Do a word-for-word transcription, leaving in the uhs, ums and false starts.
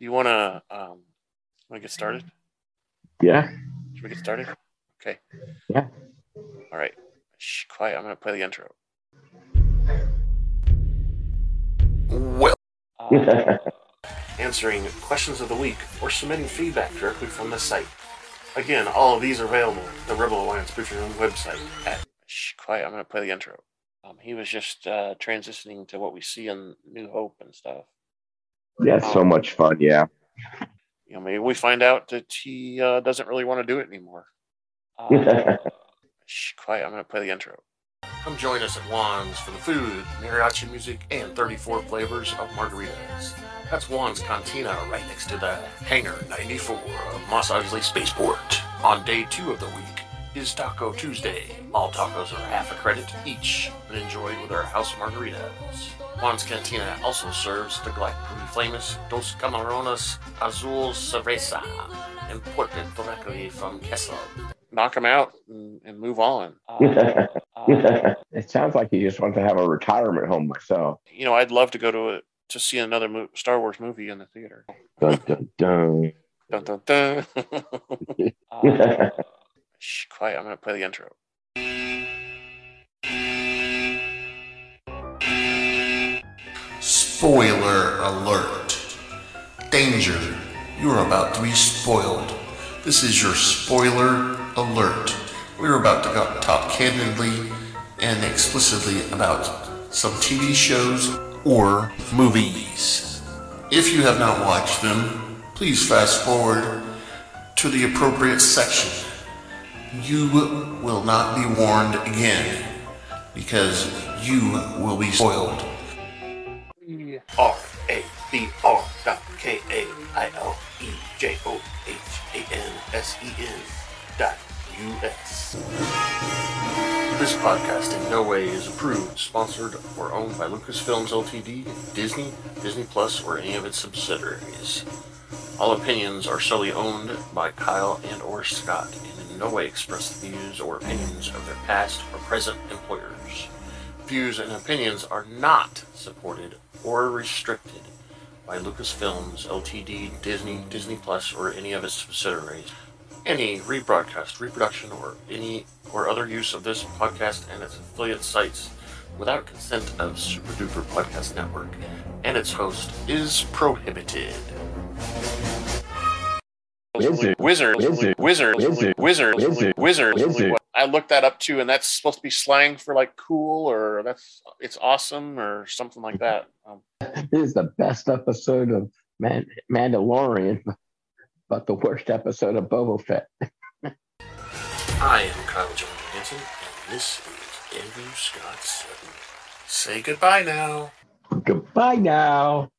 you want to um, want to get started? Yeah. Should we get started? Okay. Yeah. All right. Shh, quiet. I'm going to play the intro. Well, uh, answering questions of the week or submitting feedback directly from the site. Again, all of these are available at the Rebel Alliance Briefing Room website. At, shh, quiet. I'm going to play the intro. Um, he was just uh, transitioning to what we see in New Hope and stuff. Yeah, so much fun. Yeah. You know, maybe we find out that he uh, doesn't really want to do it anymore. Uh, shh, quiet. I'm going to play the intro. Come join us at Juan's for the food, mariachi music, and thirty-four flavors of margaritas. That's Juan's Cantina, right next to the Hangar ninety-four of Mos Eisley Spaceport. On day two of the week is Taco Tuesday. All tacos are half a credit each and enjoyed with our house margaritas. Juan's Cantina also serves the gluten-free famous Dos Camarados Azul Cerveza, imported directly from Kessel. Knock them out and, and move on. Uh, uh, it sounds like you just want to have a retirement home myself. You know, I'd love to go to a, to see another mo- Star Wars movie in the theater. Dun, dun, dun. Dun, dun, dun. uh, shh, quiet. I'm going to play the intro. Spoiler alert. Danger. You're about to be spoiled. This is your spoiler alert. We're about to talk candidly and explicitly about some T V shows or movies. If you have not watched them, please fast forward to the appropriate section. You will not be warned again because you will be spoiled. R A B R dot K A I L E J O H A N S E N dot U S. This podcast in no way is approved, sponsored, or owned by Lucasfilms L T D, Disney, Disney Plus, or any of its subsidiaries. All opinions are solely owned by Kyle and or Scott, and in no way express the views or opinions of their past or present employers. Views and opinions are not supported or restricted by Lucasfilms, L T D, Disney, Disney Plus, or any of its subsidiaries. Any rebroadcast, reproduction, or any or other use of this podcast and its affiliate sites without consent of Super Duper Podcast Network and its host is prohibited. Wizard, wizard, wizard, wizard, wizard, wizard, wizard, wizard, wizard. I looked that up too, and that's supposed to be slang for like cool or that's it's awesome or something like that. Um, this is the best episode of Man- Mandalorian, but the worst episode of Boba Fett. I am Kyle Johnson, and this is Andrew Scott. Say goodbye now. Goodbye now.